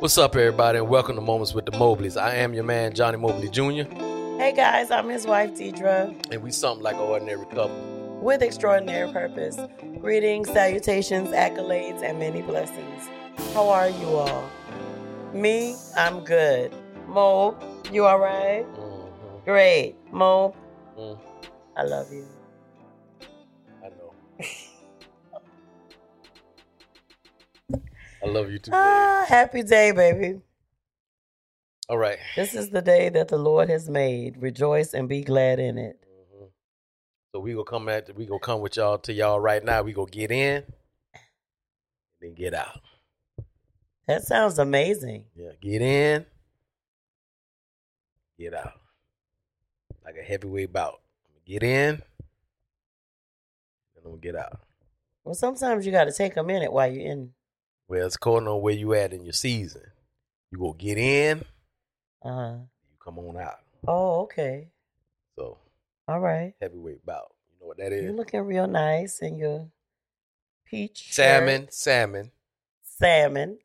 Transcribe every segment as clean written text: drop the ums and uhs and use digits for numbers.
What's up, everybody, and welcome to Moments with the Mobleys. I am your man, Johnny Mobley Jr. Hey, guys, I'm his wife, Deidra. And we something like an ordinary couple. With extraordinary purpose. Greetings, salutations, accolades, and many blessings. How are you all? Me, I'm good. Mo, you all right? Mm-hmm. Great. Mo, I love you. I know. I love you too. Happy day, baby. All right. This is the day that the Lord has made. Rejoice and be glad in it. Mm-hmm. So we gonna come with y'all to y'all right now. We gonna get in and get out. That sounds amazing. Yeah, get in, get out. Like a heavyweight bout. Get in, and I'm gonna get out. Well, sometimes you gotta take a minute while you're in. Well, it's according to where you at in your season. You go get in, you come on out. Oh, okay. So, all right. Heavyweight bout. You know what that is? You're looking real nice in your peach shirt. Salmon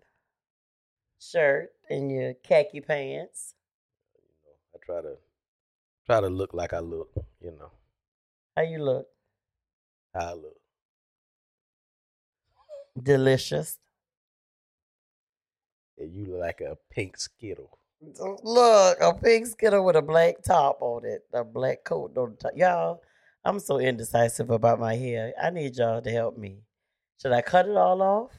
shirt and your khaki pants. I try to look like I look, you know. How you look? How I look. Delicious. Yeah, you look like a pink Skittle. Look, a pink Skittle with a black top on it, a black coat on the top. Y'all, I'm so indecisive about my hair. I need y'all to help me. Should I cut it all off?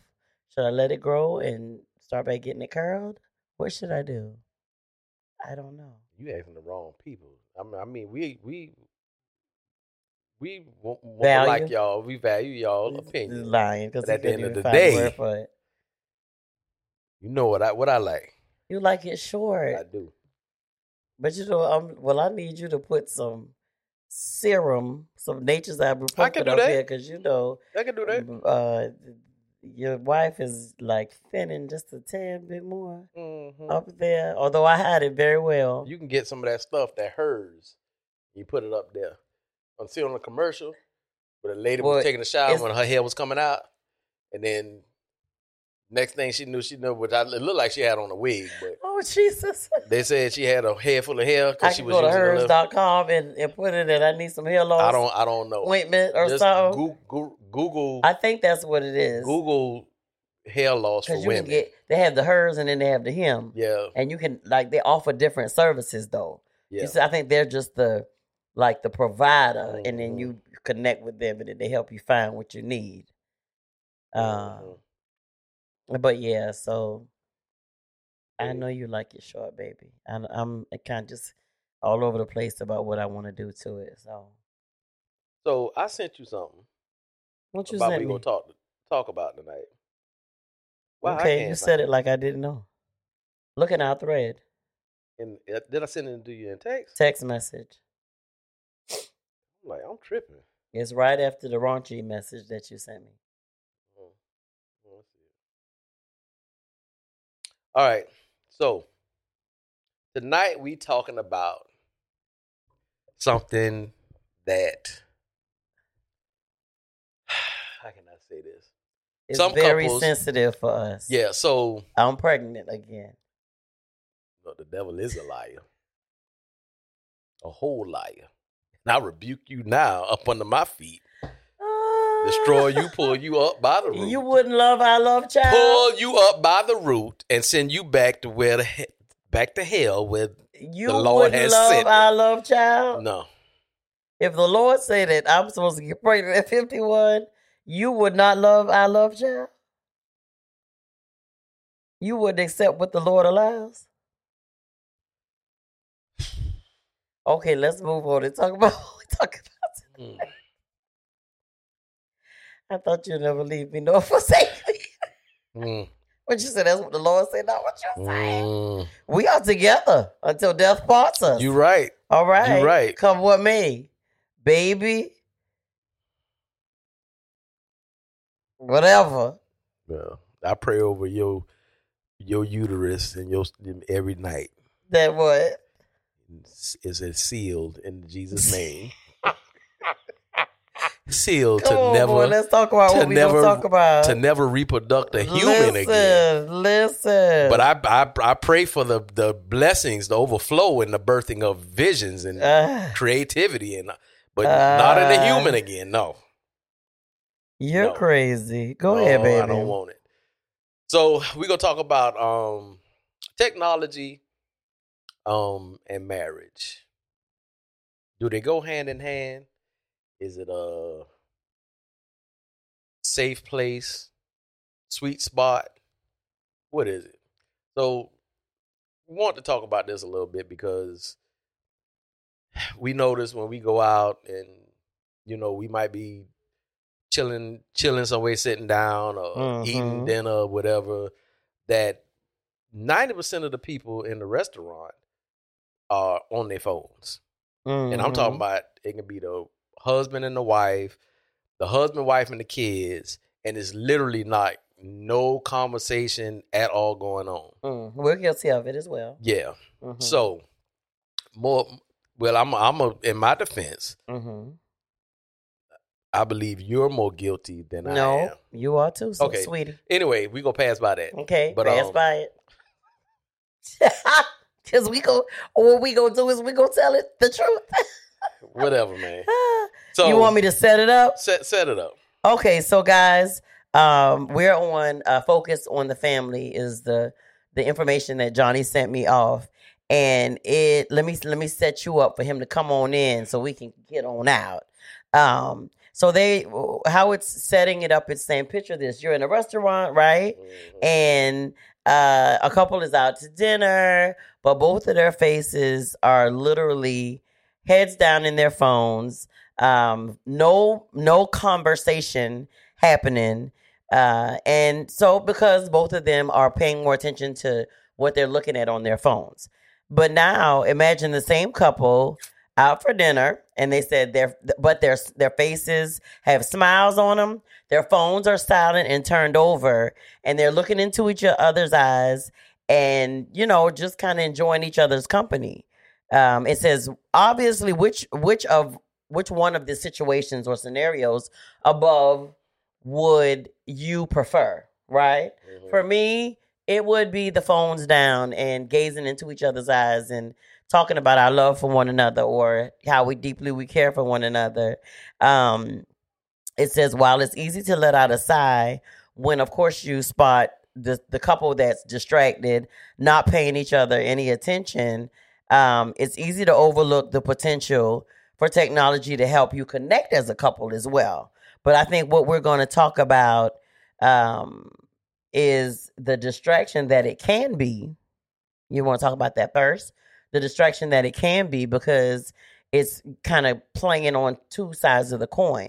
Should I let it grow and start by getting it curled? What should I do? I don't know. You asking the wrong people. I mean, we want like y'all. We value y'all opinion. Lying, because at the end of the day. You know what I like. You like it short. I do. But you know, I need you to put some serum, some Nature's Ibuprofen up here, because you know. I can do that. Your wife is like thinning just a tad bit more up there, although I hide it very well. You can get some of that stuff that hers. You put it up there. I'm seeing on the commercial where the lady was taking a shower when her hair was coming out, and then. Next thing she knew, which it looked like she had on a wig. But oh, Jesus. They said she had a head full of hair because she was using hers. .com and put it in. I need some hair loss. I don't know. Ointment or just something. Google. I think that's what it is. Google hair loss for women. They have the hers and then they have the him. Yeah. And you can, like, they offer different services, though. Yeah. You see, I think they're just the provider, and then you connect with them and then they help you find what you need. But yeah, so I know you like it short, baby. I'm kind of just all over the place about what I want to do to it. So I sent you something. What you sent me? About we gonna talk about tonight. Well, okay, you said it like I didn't know. Look at our thread. And did I send it to you in text? Text message. I'm like, I'm tripping. It's right after the raunchy message that you sent me. All right, so tonight we talking about something that, how can I say this? It's very sensitive for us. Yeah, so. I'm pregnant again. But the devil is a liar. A whole liar. And I rebuke you now up under my feet. Destroy you, pull you up by the root. You wouldn't love our love child. Pull you up by the root and send you back to back to hell where you the Lord has sent. You wouldn't love our love child? No. If the Lord said that I'm supposed to get pregnant at 51, you would not love our love child? You wouldn't accept what the Lord allows? Okay, let's move on and talk about what we're talking about today. I thought you'd never leave me nor forsake me. But you said that's what the Lord said, not what you're saying. We are together until death parts us. You right. All right. You right. Come with me, baby. Whatever. Well, I pray over your uterus and your every night. That what? It's sealed in Jesus' name. seal to never reproduce a human again. Listen. But I pray for the blessings, the overflow, and the birthing of visions and creativity, and but not in a human again. No. You're crazy. Go ahead, baby. I don't want it. So we're gonna talk about technology and marriage. Do they go hand in hand? Is it a safe place, sweet spot? What is it? So we want to talk about this a little bit because we notice when we go out and, you know, we might be chilling somewhere, sitting down or eating dinner or whatever, that 90% of the people in the restaurant are on their phones. Mm-hmm. And I'm talking about it can be the husband and the wife, and the kids, and it's literally not no conversation at all going on. We're guilty of it as well. Yeah. Mm-hmm. So I'm in my defense. Mm-hmm. I believe you're more guilty than I am. No, you are too, so okay. Sweetie. Anyway, we gonna pass by that. Okay, but, pass by it. Because what we gonna do is we gonna tell it the truth. Whatever, man. So you want me to set it up? Set it up. Okay, so guys, we're on Focus on the Family is the information that Johnny sent me off, and it let me set you up for him to come on in so we can get on out. So how it's setting it up, it's saying picture this: you're in a restaurant, right? Mm-hmm. And a couple is out to dinner, but both of their faces are literally heads down in their phones, no conversation happening. And so because both of them are paying more attention to what they're looking at on their phones. But now imagine the same couple out for dinner, and they said their faces have smiles on them. Their phones are silent and turned over, and they're looking into each other's eyes and, you know, just kind of enjoying each other's company. It says, obviously, which one of the situations or scenarios above would you prefer, right? Mm-hmm. For me, it would be the phones down and gazing into each other's eyes and talking about our love for one another or how we deeply care for one another. It says, while it's easy to let out a sigh when, of course, you spot the couple that's distracted, not paying each other any attention, it's easy to overlook the potential for technology to help you connect as a couple as well. But I think what we're going to talk about is the distraction that it can be. You want to talk about that first? The distraction that it can be, because it's kind of playing on two sides of the coin.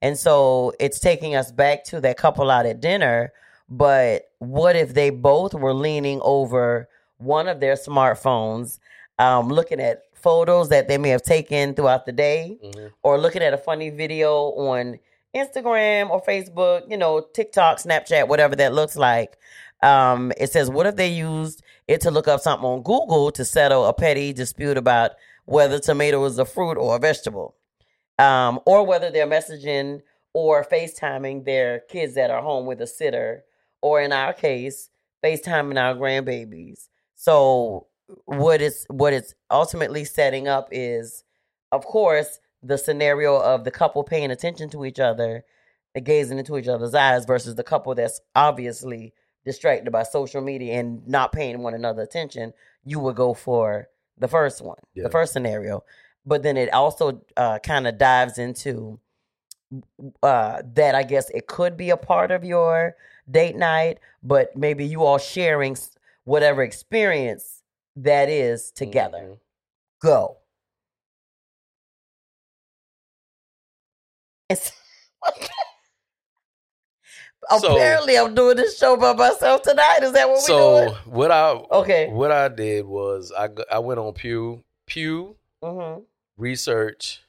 And so it's taking us back to that couple out at dinner. But what if they both were leaning over one of their smartphones, looking at photos that they may have taken throughout the day, mm-hmm. or looking at a funny video on Instagram or Facebook, you know, TikTok, Snapchat, whatever that looks like. It says, what if they used it to look up something on Google to settle a petty dispute about whether tomato is a fruit or a vegetable, or whether they're messaging or FaceTiming their kids that are home with a sitter, or in our case, FaceTiming our grandbabies. So what it's ultimately setting up is, of course, the scenario of the couple paying attention to each other, gazing into each other's eyes, versus the couple that's obviously distracted by social media and not paying one another attention. You would go for the first one, yeah. The first scenario. But then it also kind of dives into that, I guess it could be a part of your date night, but maybe you all sharing whatever experience that is together. Mm-hmm. Go. Apparently, I'm doing this show by myself tonight. Is that what we're doing? So what I did was I went on Pew mm-hmm. Research.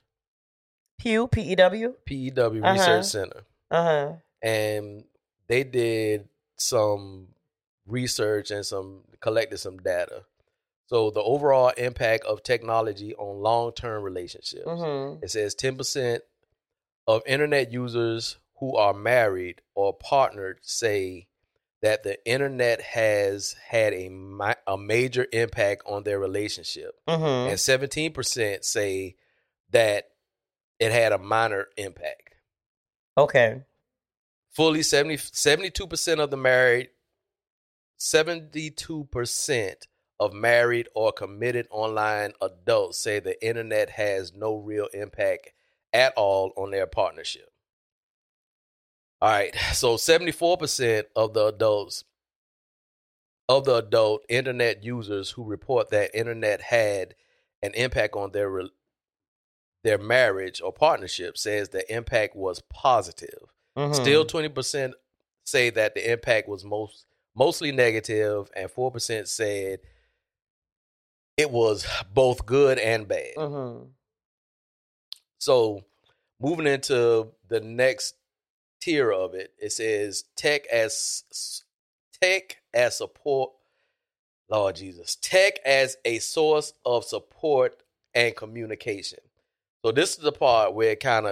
Pew, P-E-W? P-E-W uh-huh. Research Center. Uh-huh. And they did some research and collected some data. So the overall impact of technology on long-term relationships. Mm-hmm. It says 10% of internet users who are married or partnered say that the internet has had a major impact on their relationship. Mm-hmm. And 17% say that it had a minor impact. Okay. Fully 72% of the married, 72% of married or committed online adults say the internet has no real impact at all on their partnership. All right, so 74% of the adult internet users who report that internet had an impact on their marriage or partnership says the impact was positive. Mm-hmm. Still 20% say that the impact was mostly negative, and 4% said it was both good and bad. Mm-hmm. So moving into the next tier of it, it says tech as support. Lord Jesus, tech as a source of support and communication. So this is the part where it kind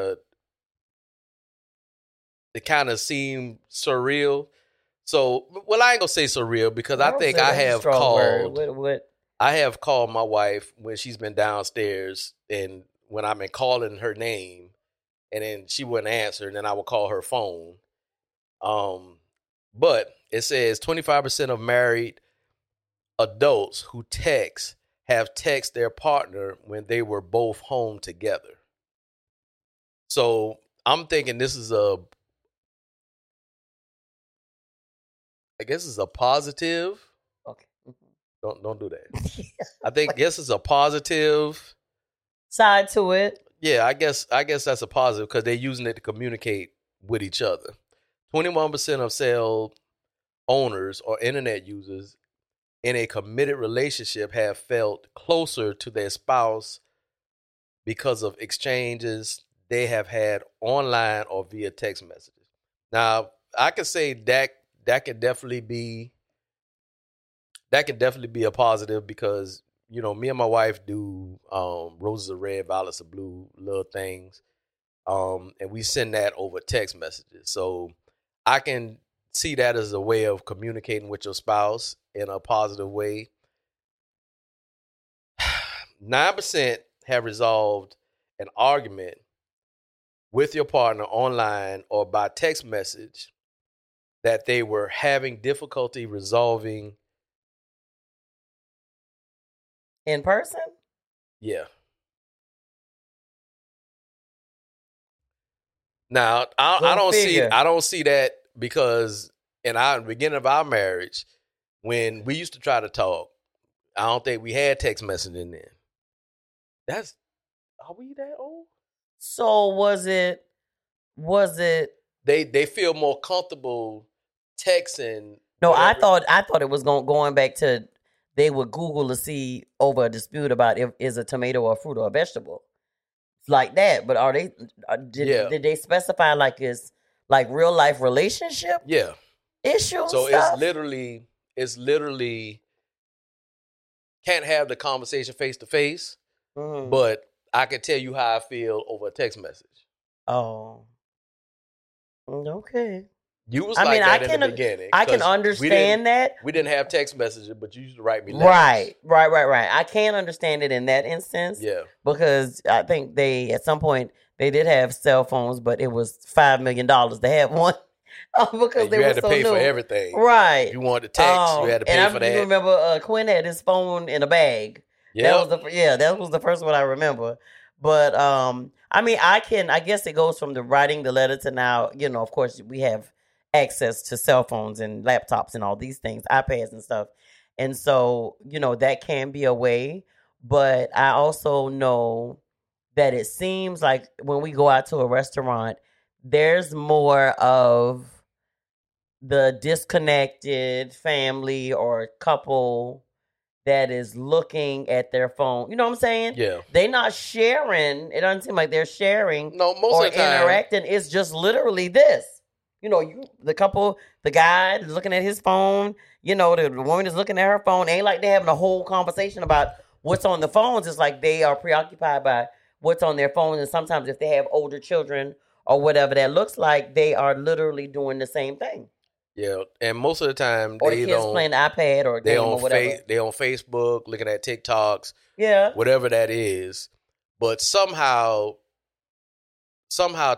of seemed surreal. So, well, I ain't gonna say surreal because I think I have called. What? I have called my wife when she's been downstairs, and when I've been calling her name, and then she wouldn't answer, and then I would call her phone. But it says 25% of married adults who text have texted their partner when they were both home together. So I'm thinking this is I guess it's a positive. Okay. Don't do that. I guess it's a positive side to it. Yeah, I guess that's a positive because they're using it to communicate with each other. 21% of cell owners or internet users in a committed relationship have felt closer to their spouse because of exchanges they have had online or via text messages. Now, I can say that can definitely be a positive because, you know, me and my wife do roses are red, violets are blue little things. And we send that over text messages. So I can see that as a way of communicating with your spouse in a positive way. 9% have resolved an argument with your partner online or by text message that they were having difficulty resolving in person? Yeah. Now, I don't see that because in our beginning of our marriage, when we used to try to talk, I don't think we had text messaging then. Are we that old? So was it they feel more comfortable texting? No, whatever. I thought it was going back to they would Google to see over a dispute about if is a tomato or a fruit or a vegetable like that. But did they specify like it's like real life relationship? Yeah. Issue. So stuff? it's literally can't have the conversation face to face, but I can tell you how I feel over a text message. Oh. Okay. You was the beginning. I can understand that. We didn't have text messages, but you used to write me letters. Right. I can understand it in that instance. Yeah. Because I think at some point, they did have cell phones, but it was $5 million to have one. Because they were so new. You had to pay for everything. Right. If you wanted to text, you had to pay for that. You remember Quinn had his phone in a bag. Yeah. That was the first one I remember. But, I guess it goes from the writing the letter to now, you know, of course, we have access to cell phones and laptops and all these things, iPads and stuff. And so, you know, that can be a way. But I also know that it seems like when we go out to a restaurant, there's more of the disconnected family or couple that is looking at their phone. You know what I'm saying? Yeah. They're not sharing. It doesn't seem like they're sharing most of the time, interacting. It's just literally this. You know, the couple, the guy looking at his phone, you know, the woman is looking at her phone. It ain't like they're having a whole conversation about what's on the phones. It's like they are preoccupied by what's on their phones. And sometimes if they have older children or whatever that looks like, they are literally doing the same thing. Yeah, and most of the time, or they the kids on, playing iPad or a game or whatever. They on Facebook, looking at TikToks, yeah, whatever that is. But somehow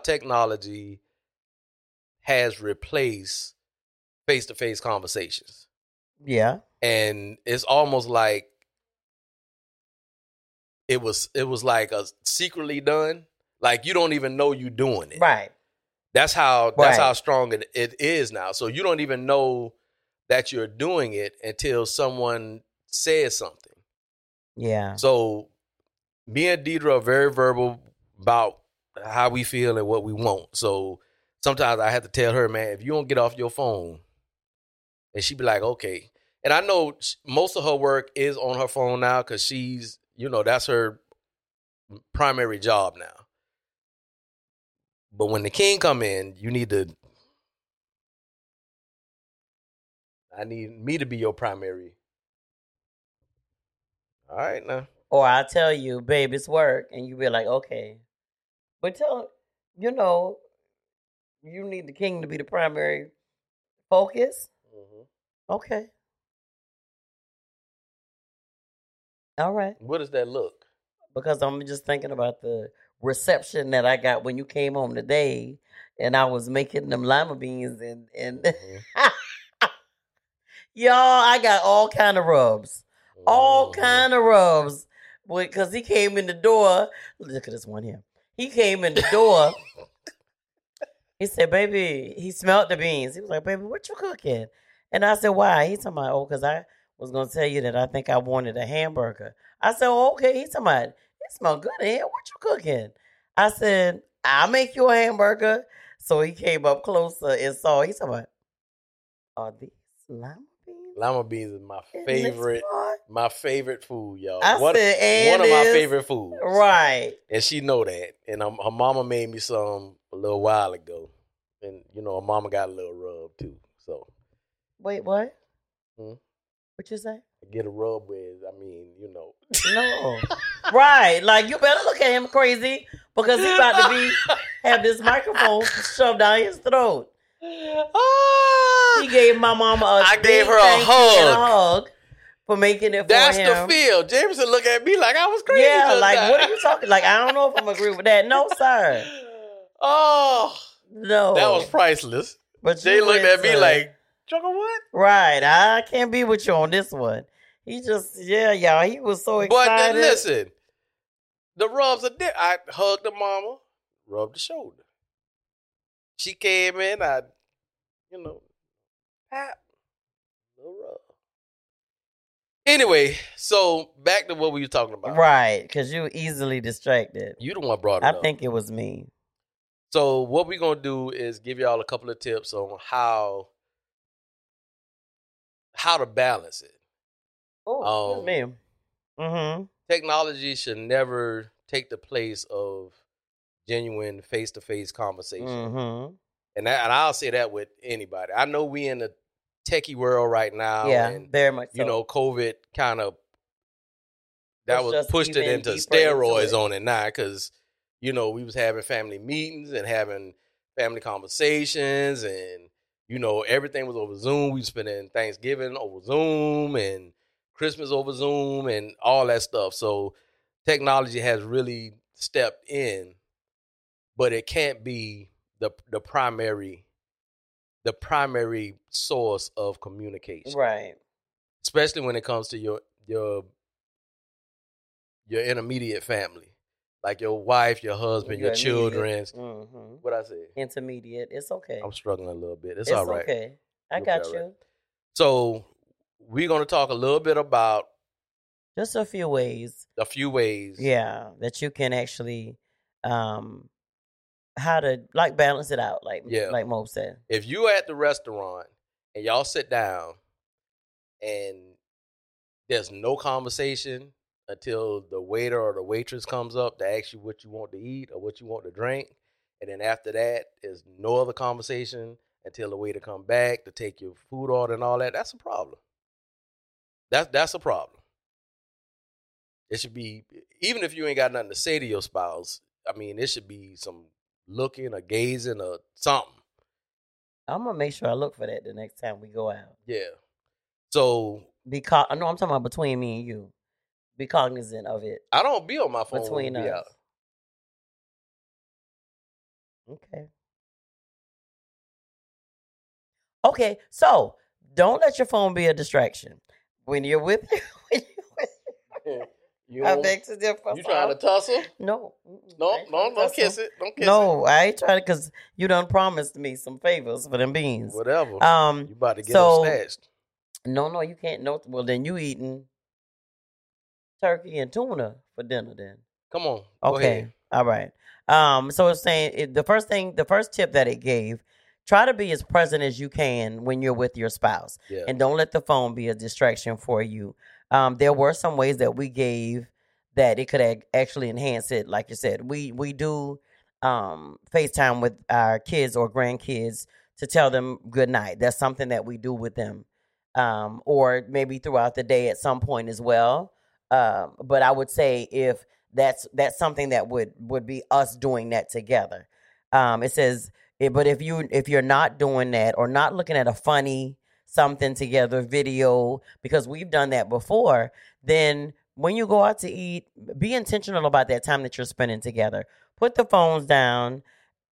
technology has replaced face-to-face conversations. Yeah, and it's almost like it was like a secretly done, like you don't even know you're doing it. Right. That's how strong it is now. So you don't even know that you're doing it until someone says something. Yeah. So me and Deidra are very verbal about how we feel and what we want. So sometimes I have to tell her, man, if you don't get off your phone, and she be like, okay. And I know most of her work is on her phone now because she's, that's her primary job now. But when the king come in, I need me to be your primary. All right, now. Or I tell you, babe, it's work. And you be like, okay. But you need the king to be the primary focus. Mm-hmm. Okay. All right. What does that look? Because I'm just thinking about the reception that I got when you came home today, and I was making them lima beans and mm-hmm. Y'all, I got all kind of rubs. Mm-hmm. All kind of rubs. Because he came in the door. Look at this one here. He came in the door. He said, baby, he smelled the beans. He was like, baby, what you cooking? And I said, why? He talking about, because I was going to tell you that I think I wanted a hamburger. I said, oh, okay. He talking about, it smell good in here. What you cooking? I said, I'll make you a hamburger. So he came up closer and saw. He said, what? Are these lima beans? Lima beans is my favorite food, y'all. One of my favorite foods. Right. And she know that. And her mama made me some a little while ago. And, her mama got a little rub, too. So. Wait, what? Hmm? What you say? Get a rub with, No. Right. Like, you better look at him crazy because he's about to have this microphone shoved down his throat. He gave my mama a hug for making it for him. That's the feel. Jameson look at me like I was crazy. Yeah, like, what are you talking? Like, I don't know if I'm going to agree with that. No, sir. Oh. No. That was priceless. But they looked at me like, what? Right, I can't be with you on this one. He just, y'all, he was so excited. But listen, the rubs are there. I hugged the mama, rubbed the shoulder. She came in, I, tap, no rub. Anyway, so back to what we were talking about. Right, because you were easily distracted. You the one brought it up. I think it was me. So what we're going to do is give y'all a couple of tips on how to balance it. Oh, man. Mm-hmm. Technology should never take the place of genuine face-to-face conversation. Mm-hmm. And I'll say that with anybody. I know we in the techie world right now. Yeah, and, very much so. COVID kind of, pushed it into steroids on it now because, we was having family meetings and having family conversations and, everything was over Zoom. We spending Thanksgiving over Zoom and Christmas over Zoom and all that stuff. So technology has really stepped in, but it can't be the primary source of communication. Right. Especially when it comes to your intermediate family, like your wife, your husband, your children. Mm-hmm. What I said? Intermediate. It's okay. I'm struggling a little bit. It's all right. It's okay. I got you. Right. So we're going to talk a little bit about just a few ways. Yeah, that you can actually how to balance it out. Like Mo said, if you at the restaurant and y'all sit down and there's no conversation until the waiter or the waitress comes up to ask you what you want to eat or what you want to drink. And then after that, there's no other conversation until the waiter come back to take your food order and all that. That's a problem. That's a problem. It should be, even if you ain't got nothing to say to your spouse, it should be some looking or gazing or something. I'm going to make sure I look for that the next time we go out. Yeah. So. Because I know I'm talking about between me and you. Be cognizant of it. I don't be on my phone between us. Out. Okay. Okay, so don't let your phone be a distraction. When you're with you, I'm back to different. You trying to tussle? No. No, kiss it. Don't kiss it. No, I ain't trying to, because you done promised me some favors for them beans. Whatever. You about to get them snatched. No, you can't. No, well, then you eating turkey and tuna for dinner then. Come on. Okay. All right. So it's saying the first tip that it gave, try to be as present as you can when you're with your spouse. Yeah. And don't let the phone be a distraction for you. There were some ways that we gave that it could actually enhance it. Like you said, we do FaceTime with our kids or grandkids to tell them good night. That's something that we do with them. Or maybe throughout the day at some point as well. But I would say if that's something that would be us doing that together. It says, but if you're not doing that or not looking at a funny something together video, because we've done that before, then when you go out to eat, be intentional about that time that you're spending together. Put the phones down,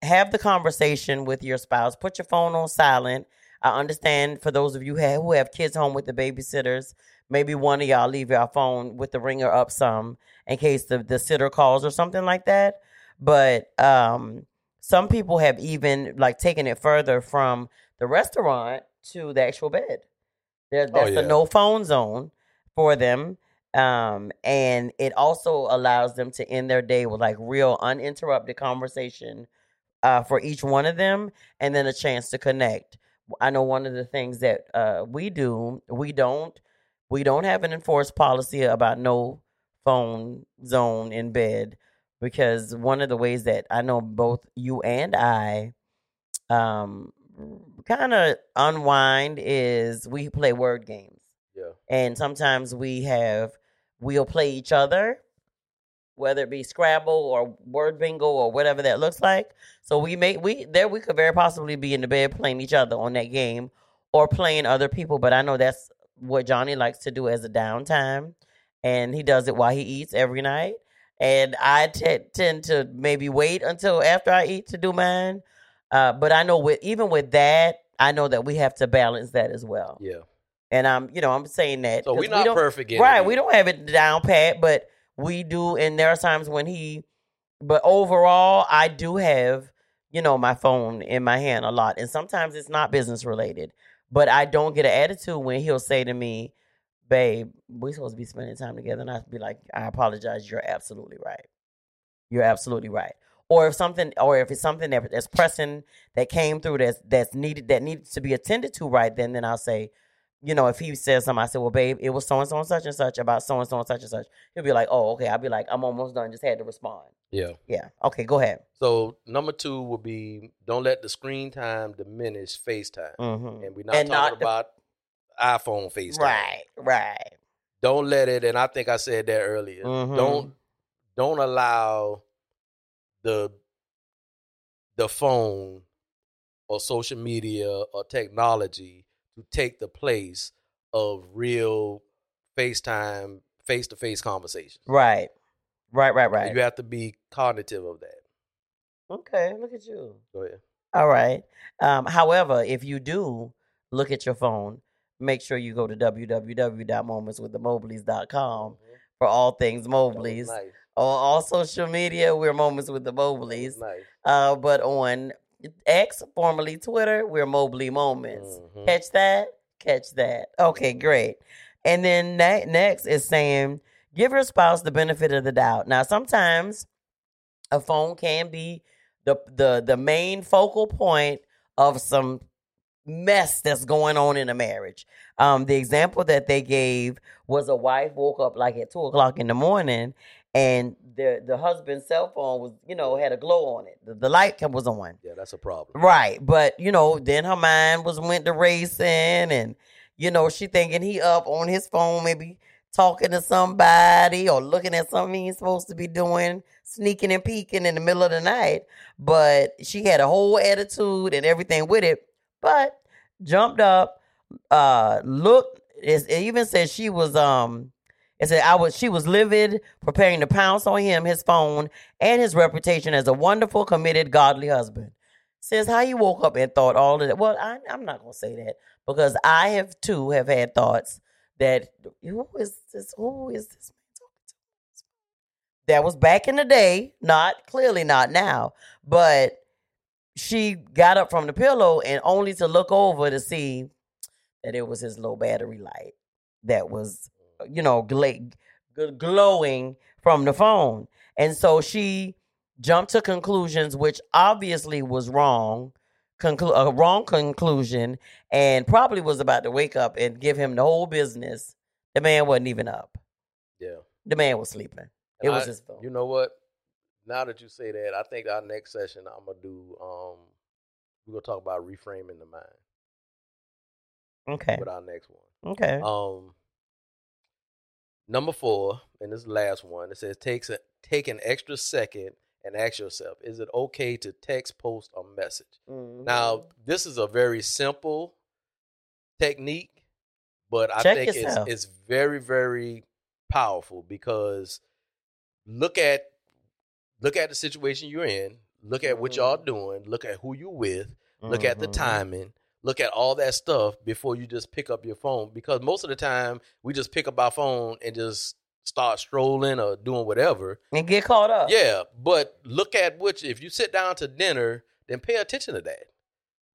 have the conversation with your spouse, put your phone on silent. I understand for those of you who have kids home with the babysitters, maybe one of y'all leave your phone with the ringer up some in case the sitter calls or something like that. But some people have even like taken it further from the restaurant to the actual bed. That's a no phone zone for them. And it also allows them to end their day with like real uninterrupted conversation for each one of them, and then a chance to connect. I know one of the things that we do, we don't have an enforced policy about no phone zone in bed, because one of the ways that I know both you and I kind of unwind is we play word games. Yeah. And sometimes we'll play each other, whether it be Scrabble or Word Bingo or whatever that looks like. So we could very possibly be in the bed playing each other on that game or playing other people. But I know that's what Johnny likes to do as a downtime, and he does it while he eats every night. And I tend to maybe wait until after I eat to do mine. But I know even with that, I know that we have to balance that as well. Yeah. And I'm saying that. So we're not perfect. Right. We don't have it down pat, but we do. And there are times when but overall, I do have, my phone in my hand a lot. And sometimes it's not business related, but I don't get an attitude when he'll say to me, "Babe, we're supposed to be spending time together." And I'll be like, "I apologize. You're absolutely right. You're absolutely right." Or if it's something that's pressing, that came through, that's needed, that needs to be attended to right then I'll say, if he says something, I say, "Well, babe, it was so-and-so and such and such about so-and-so and such and such." He'll be like, "Oh, okay." I'll be like, "I'm almost done. Just had to respond." Yeah. Yeah. Okay, go ahead. So 2 would be, don't let the screen time diminish FaceTime. Mm-hmm. And we're not talking about iPhone FaceTime. Right. Don't let it, and I think I said that earlier, mm-hmm. Don't allow the phone or social media or technology to take the place of real FaceTime, face-to-face conversations. Right. You have to be cognitive of that. Okay, look at you. Go ahead. All right. However, if you do look at your phone, make sure you go to www.momentswiththemobleys.com for all things Mobleys. Nice. On all social media, we're Moments with the Mobleys. Nice. But on X, formerly Twitter, we're Mobley Moments. Mm-hmm. Catch that. Okay, great. And then next is saying, give your spouse the benefit of the doubt. Now, sometimes a phone can be the main focal point of some mess that's going on in a marriage. The example that they gave was a wife woke up like at 2:00 in the morning, and the husband's cell phone was, had a glow on it. The light was on. Yeah, that's a problem. Right. But, then her mind went to racing, and, she thinking he up on his phone maybe talking to somebody or looking at something he's supposed to be doing, sneaking and peeking in the middle of the night. But she had a whole attitude and everything with it, but jumped up, looked, it even said she was, it said she was livid, preparing to pounce on him, his phone, and his reputation as a wonderful, committed, godly husband. Says how you woke up and thought all of that. Well, I'm not going to say that because I have had thoughts that, who is this man talking to? That was back in the day, clearly not now, but she got up from the pillow and only to look over to see that it was his low battery light that was, glowing from the phone. And so she jumped to conclusions, which obviously was wrong, a wrong conclusion, and probably was about to wake up and give him the whole business. The man wasn't even up. Yeah. The man was sleeping. It was his phone. You know what? Now that you say that, I think our next session I'm going to do, we're going to talk about reframing the mind. Okay. With our next one. Okay. Number 4, and this is the last one, it says take an extra second and ask yourself, is it okay to text, post, or message? Mm-hmm. Now, this is a very simple technique, but I think it's very, very powerful because look at the situation you're in, look at what y'all doing, look at who you're with, look at the timing, look at all that stuff before you just pick up your phone. Because most of the time, we just pick up our phone and just start strolling or doing whatever. And get caught up. Yeah, but look at if you sit down to dinner, then pay attention to that.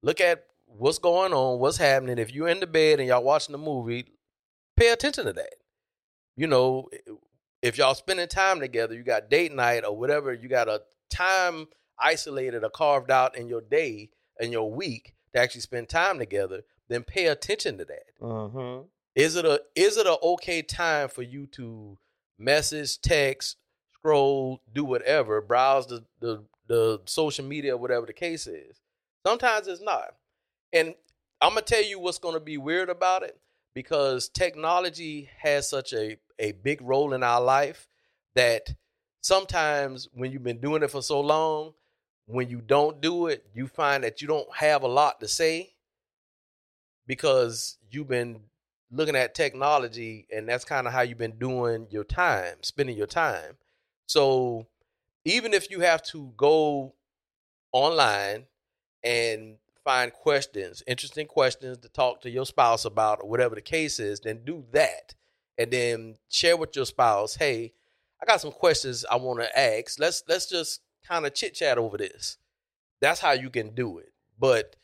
Look at what's going on, what's happening. If you're in the bed and y'all watching a movie, pay attention to that. If y'all spending time together, you got date night or whatever, you got a time isolated or carved out in your day, in your week, to actually spend time together, then pay attention to that. Mm-hmm. Is it a okay time for you to message, text, scroll, do whatever, browse the social media, whatever the case is? Sometimes it's not. And I'm going to tell you what's going to be weird about it, because technology has such a big role in our life that sometimes when you've been doing it for so long, when you don't do it, you find that you don't have a lot to say because you've been looking at technology, and that's kind of how you've been doing your time, spending your time. So even if you have to go online and find questions, interesting questions to talk to your spouse about or whatever the case is, then do that. And then share with your spouse, hey, I got some questions I want to ask. Let's just kind of chit-chat over this. That's how you can do it. But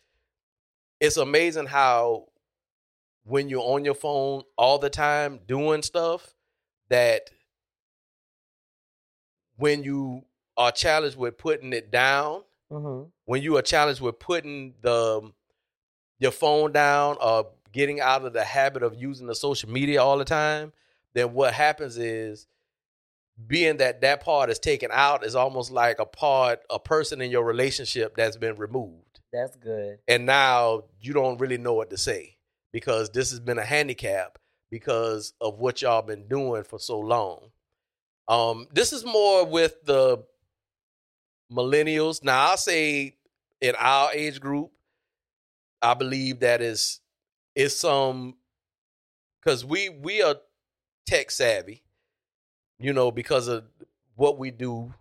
it's amazing how when you're on your phone all the time doing stuff, that when you are challenged with putting it down, when you are challenged with putting your phone down or getting out of the habit of using the social media all the time, then what happens is, being that part is taken out, is almost like a person in your relationship that's been removed. That's good. And now you don't really know what to say, because this has been a handicap because of what y'all been doing for so long. This is more with the millennials. Now, I'll say in our age group, I believe that is some, because we are tech savvy, because of what we do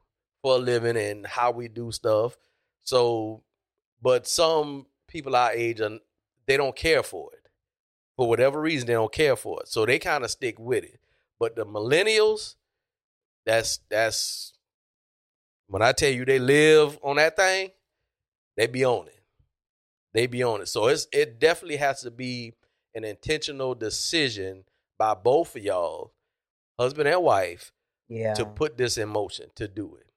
for a living and how we do stuff. So, but some people our age, they don't care for it. For whatever reason, they don't care for it. So they kind of stick with it. But the millennials, that's when I tell you they live on that thing, they be on it. They be on it. So it definitely has to be an intentional decision by both of y'all, husband and wife, to put this in motion, to do it.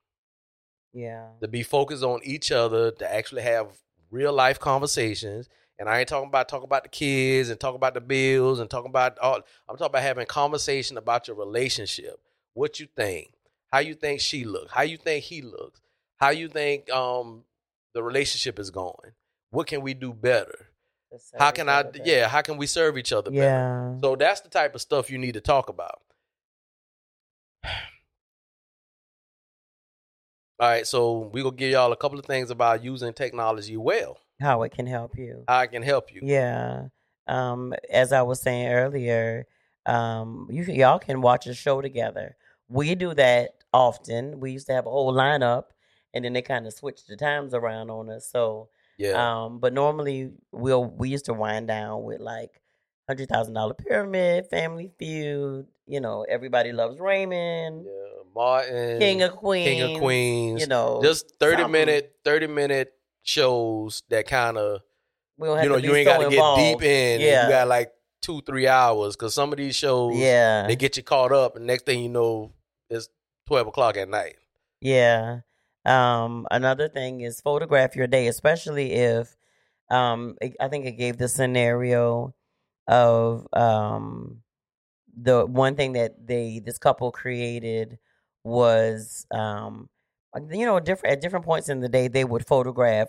Yeah. To be focused on each other, to actually have real life conversations. And I ain't talking about the kids and talking about the bills and talking about all. I'm talking about having conversation about your relationship. What you think, how you think she looks, how you think he looks, how you think the relationship is going. What can we do better? How can we serve each other better? So that's the type of stuff you need to talk about. All right, so we're going to give y'all a couple of things about using technology well. How it can help you. How it can help you. Yeah. As I was saying earlier, y'all can watch a show together. We do that often. We used to have a whole lineup, and then they kind of switched the times around on us. So, yeah. But normally, we used to wind down with like $100,000 Pyramid, Family Feud, Everybody Loves Raymond. Yeah. Martin, King of Queens, just 30 minute shows that kind of, you ain't got to get deep in. Yeah. You got like 2-3 hours because some of these shows, they get you caught up, and next thing you know, it's 12 o'clock at night. Yeah. Another thing is photograph your day, especially if, I think it gave the scenario of, the one thing that this couple created was, at different points in the day, they would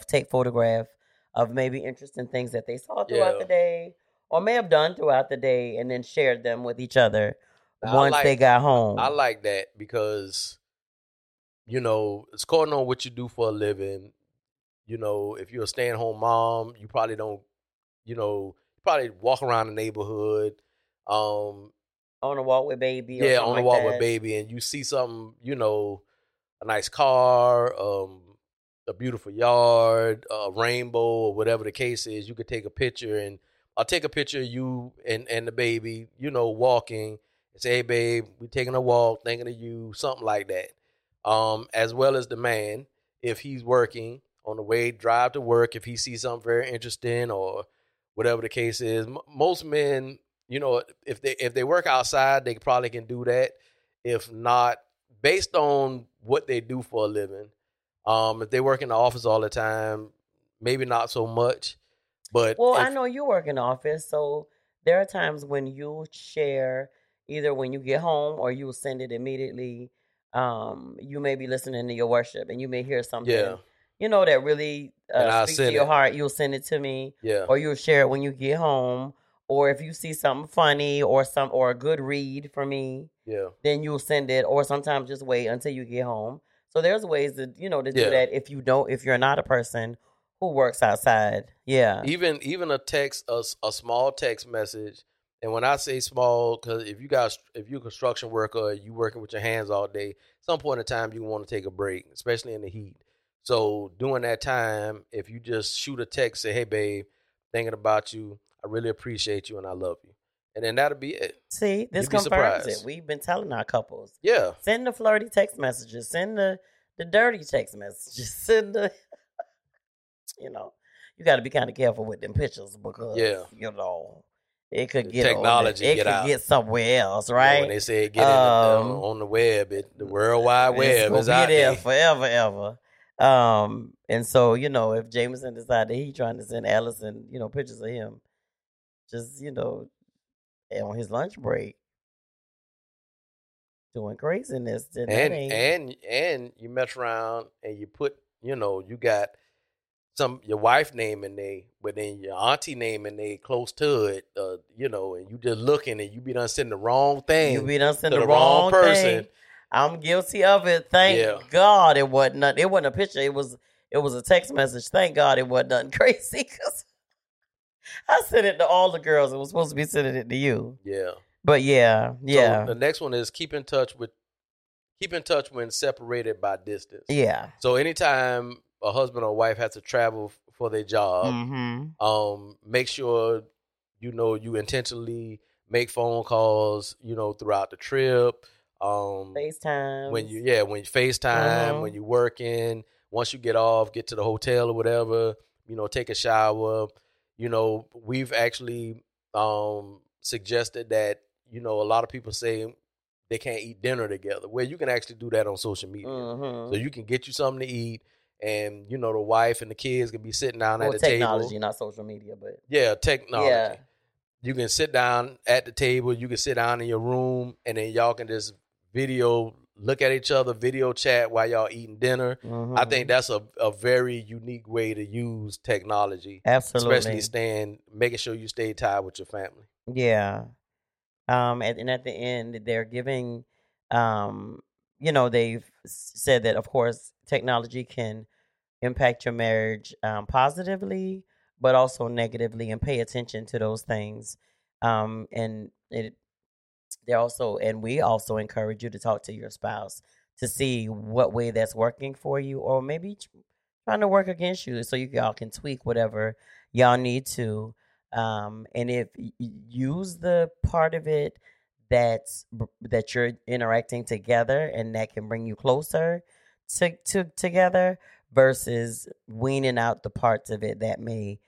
take photograph of maybe interesting things that they saw throughout the day or may have done throughout the day and then shared them with each other they got home. I like that because, it's according on what you do for a living. If you're a stay-at-home mom, you probably don't, you probably walk around the neighborhood, on a walk with baby. Or on a walk with baby, and you see something, a nice car, a beautiful yard, a rainbow, or whatever the case is. You could take a picture, and I'll take a picture of you and the baby, walking. And say, hey, babe, we're taking a walk, thinking of you, something like that. As well as the man, if he's working on the way drive to work, if he sees something very interesting or whatever the case is, most men. If they work outside, they probably can do that. If not, based on what they do for a living, if they work in the office all the time, maybe not so much. But I know you work in the office, so there are times when you share either when you get home or you will send it immediately. You may be listening to your worship and you may hear something, that really speaks to your heart. You'll send it to me, or you'll share it when you get home. Or if you see something funny or a good read for me, then you'll send it. Or sometimes just wait until you get home. So there's ways to to do that if you're not a person who works outside. Yeah, even a text, a small text message. And when I say small, because if you're a construction worker, you working with your hands all day. At some point in time, you want to take a break, especially in the heat. So during that time, if you just shoot a text, say, "Hey, babe, thinking about you. I really appreciate you and I love you." And then that'll be it. See, this confirms it. We've been telling our couples. Yeah. Send the flirty text messages. Send the dirty text messages. Send the, you got to be kind of careful with them pictures because, it could get technology. It could get somewhere else, right? When they say get on the web, the World Wide Web is out there forever, ever. And so, if Jameson decided he's trying to send Allison, pictures of him. Just, on his lunch break, doing craziness. And you mess around and you put, you got your wife's name in there, but then your auntie name in there close to it, and you just looking and you be done sending the wrong thing. You be done sending the wrong person. I'm guilty of it. Thank God it wasn't nothing. It wasn't a picture. It was a text message. Thank God it wasn't nothing crazy because I sent it to all the girls. It was supposed to be sending it to you. Yeah. But So the next one is keep in touch when separated by distance. Yeah. So anytime a husband or wife has to travel for their job, make sure you intentionally make phone calls, throughout the trip. FaceTime. When you FaceTime, when you're working, once you get off, get to the hotel or whatever, take a shower. We've actually suggested that, a lot of people say they can't eat dinner together. Well, you can actually do that on social media. So you can get you something to eat and, the wife and the kids can be sitting down at the table. Technology, not social media, but. Yeah, technology. Yeah. You can sit down at the table. You can sit down in your room and then y'all can just video look at each other, video chat while y'all eating dinner. Mm-hmm. I think that's a very unique way to use technology. Absolutely. Especially making sure you stay tied with your family. Yeah. And at the end, they're giving, they've said that, of course, technology can impact your marriage positively, but also negatively, and pay attention to those things. We also encourage you to talk to your spouse to see what way that's working for you, or maybe trying to work against you, so y'all can tweak whatever y'all need to. And if you use the part of it that you're interacting together, and that can bring you closer to together, versus weaning out the parts of it that may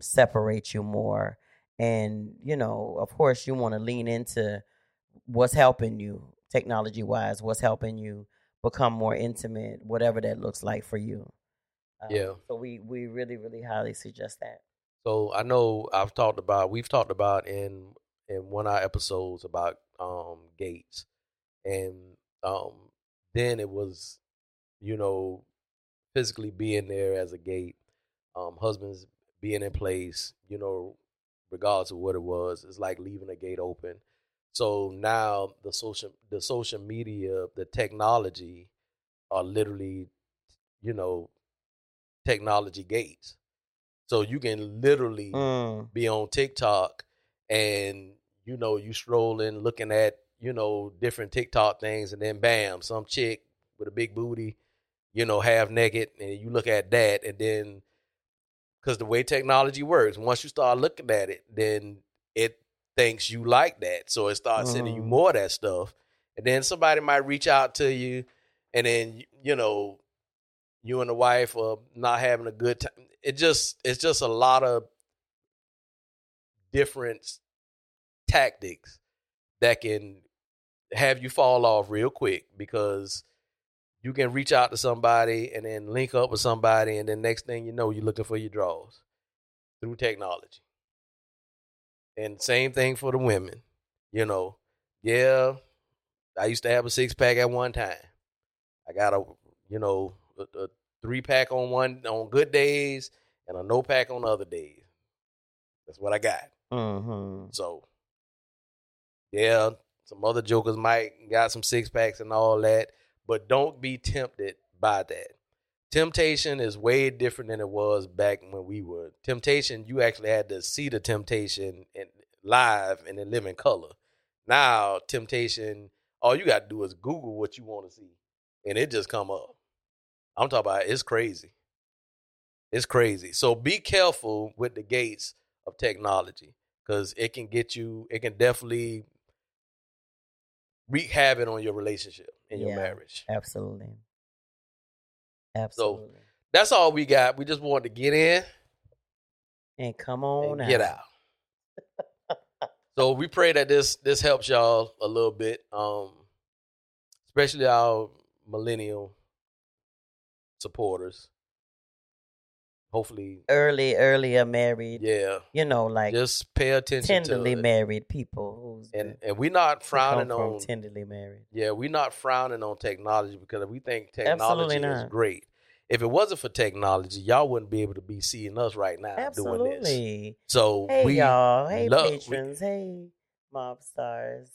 separate you more. And, of course, you want to lean into what's helping you technology-wise, what's helping you become more intimate, whatever that looks like for you. Yeah. So we really, really highly suggest that. So I know we've talked about in one of our episodes about gates. And then it was, physically being there as a gate, husbands being in place, regardless of what it was, it's like leaving a gate open. So now the social media, the technology are literally, technology gates. So you can literally be on TikTok and, you strolling, looking at, different TikTok things, and then bam, some chick with a big booty, half naked, and you look at that, and then, because the way technology works, once you start looking at it, then it thinks you like that. So it starts sending you more of that stuff. And then somebody might reach out to you, and then, you and the wife are not having a good time. It's just a lot of different tactics that can have you fall off real quick, because you can reach out to somebody and then link up with somebody, and then next thing you know, you're looking for your draws through technology. And same thing for the women. Yeah, I used to have a 6-pack at one time. I got a 3-pack on good days and a no pack on other days. That's what I got. Mm-hmm. So, yeah, some other jokers might got some 6-packs and all that. But don't be tempted by that. Temptation is way different than it was back when we were. Temptation, you actually had to see the temptation live and then live in color. Now, temptation, all you got to do is Google what you want to see, and it just come up. I'm talking about it's crazy. It's crazy. So be careful with the gates of technology, because it can definitely wreak havoc on your relationship and your marriage. Absolutely. Absolutely. So that's all we got. We just wanted to get in and come on and get out. So we pray that this helps y'all a little bit, especially our millennial supporters. Hopefully, earlier married. Yeah, just pay attention. Tenderly to married people, and we're not frowning on tenderly married. Yeah, we're not frowning on technology, because we think technology is great. If it wasn't for technology, y'all wouldn't be able to be seeing us right now. Absolutely. Doing this. So hey, we y'all, hey patrons, hey mob stars,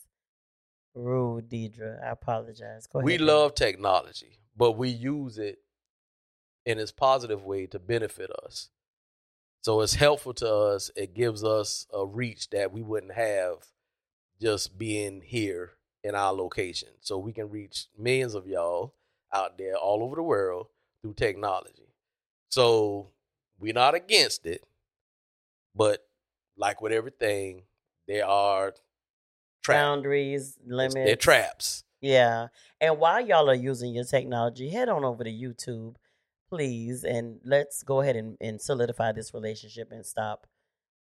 rude Deidra. I apologize. Go ahead. We love technology, but we use it in its positive way to benefit us. So it's helpful to us. It gives us a reach that we wouldn't have just being here in our location. So we can reach millions of y'all out there all over the world through technology. So we're not against it, but like with everything, there are boundaries, limits. They're traps. Yeah. And while y'all are using your technology, head on over to YouTube, please, and let's go ahead and solidify this relationship and stop,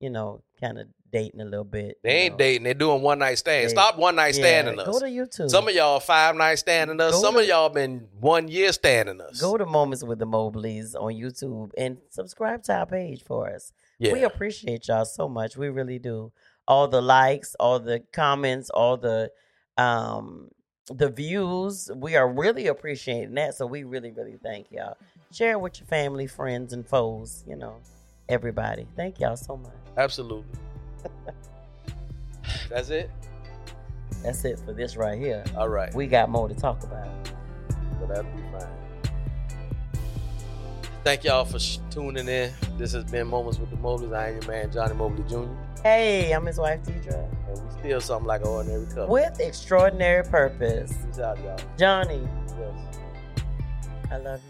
kind of dating a little bit. They ain't dating. They're doing one-night stands. Stop one-night standing us. Go to YouTube. Some of y'all 5-night standing us. Some of y'all been 1 year standing us. Go to Moments with the Mobleys on YouTube and subscribe to our page for us. Yeah. We appreciate y'all so much. We really do. All the likes, all the comments, all the the views. We are really appreciating that. So we really, really thank y'all. Share it with your family, friends, and foes, you know, everybody. Thank y'all so much. Absolutely. That's it. That's it for this right here. All right. We got more to talk about. So that'll be fine. Thank y'all for tuning in. This has been Moments with the Mobleys. I am your man, Johnny Mobley Jr. Hey, I'm his wife, Deidra. And we still something like an ordinary couple. With extraordinary purpose. Peace out, y'all. Johnny. Yes. I love you.